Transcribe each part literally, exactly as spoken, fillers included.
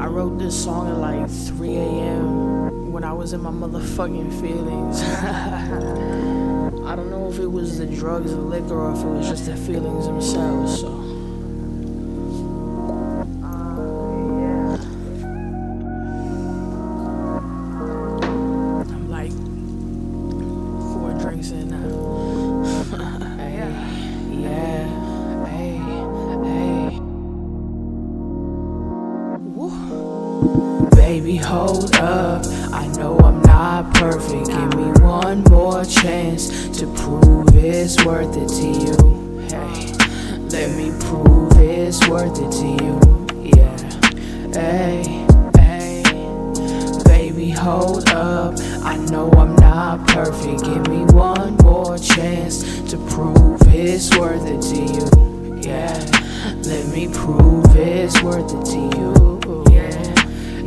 I wrote this song at like three a.m. when I was in my motherfucking feelings. I don't know if it was the drugs, the liquor, or if it was just the feelings themselves, so. Baby, hold up, I know I'm not perfect. Give me one more chance to prove it's worth it to you. Hey, let me prove it's worth it to you. Yeah, hey, hey. Baby, hold up, I know I'm not perfect. Give me one more chance to prove it's worth it to you. Yeah, let me prove it's worth it to you. Yeah.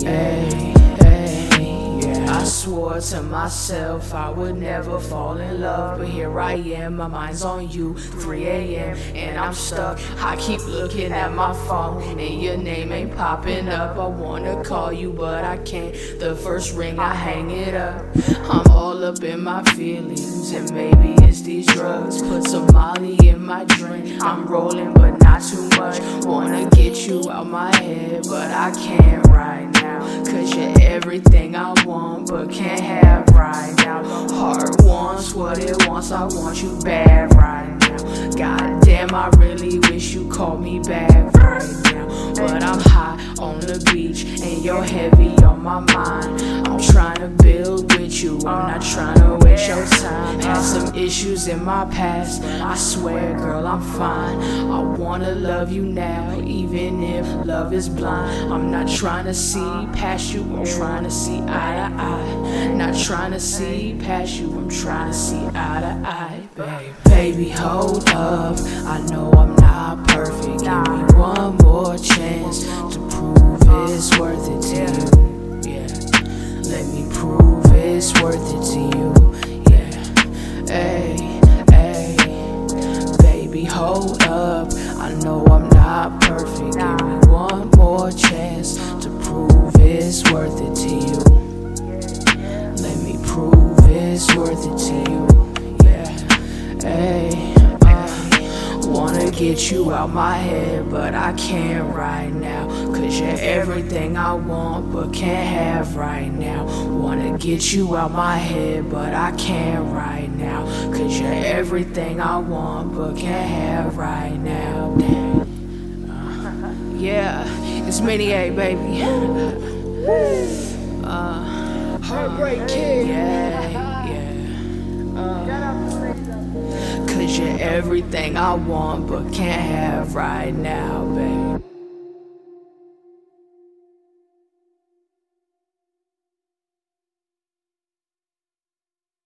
Ay, ay, yeah. I swore to myself I would never fall in love, but here I am, my mind's on you. Three a.m. and I'm stuck. I keep looking at my phone and your name ain't popping up. I wanna call you but I can't. The first ring I hang it up. I'm all up in my feelings, and maybe it's these drugs. Put some Molly in my drink, I'm rolling but not too much. Wanna get you out my head but I can't right now, 'cause you're everything I want but can't have right now. Heart wants what it wants, I want you bad right now. God damn, I really wish you called me back right now. But I'm high on the beach and you're heavy on my mind. I'm trying to build with you, I'm not trying to waste your time. Had some issues in my past, I swear girl I'm fine. I wanna love you now even if love is blind. I'm not trying to see past you, I'm trying to see eye to eye. Not trying to see past you, I'm trying to see eye to eye, babe. Baby, hold up, I know I'm not perfect. Give me one more chance to prove it's worth it to you. Yeah, let me prove it's worth it to you. Yeah, hey, hey. Baby, hold up, I know I'm not perfect. Give me one more chance to prove it's worth it to you. Let me prove it's worth it to you. Yeah, hey, I wanna get you out my head, but I can't right now. 'Cause you're everything I want, but can't have right now. Wanna get you out my head, but I can't right now. 'Cause you're everything I want, but can't have right now. Damn. Yeah, it's Maniac, baby. Uh, Heartbreak Kid. Yeah, yeah. Uh, 'cause you're everything I want but can't have right now, babe.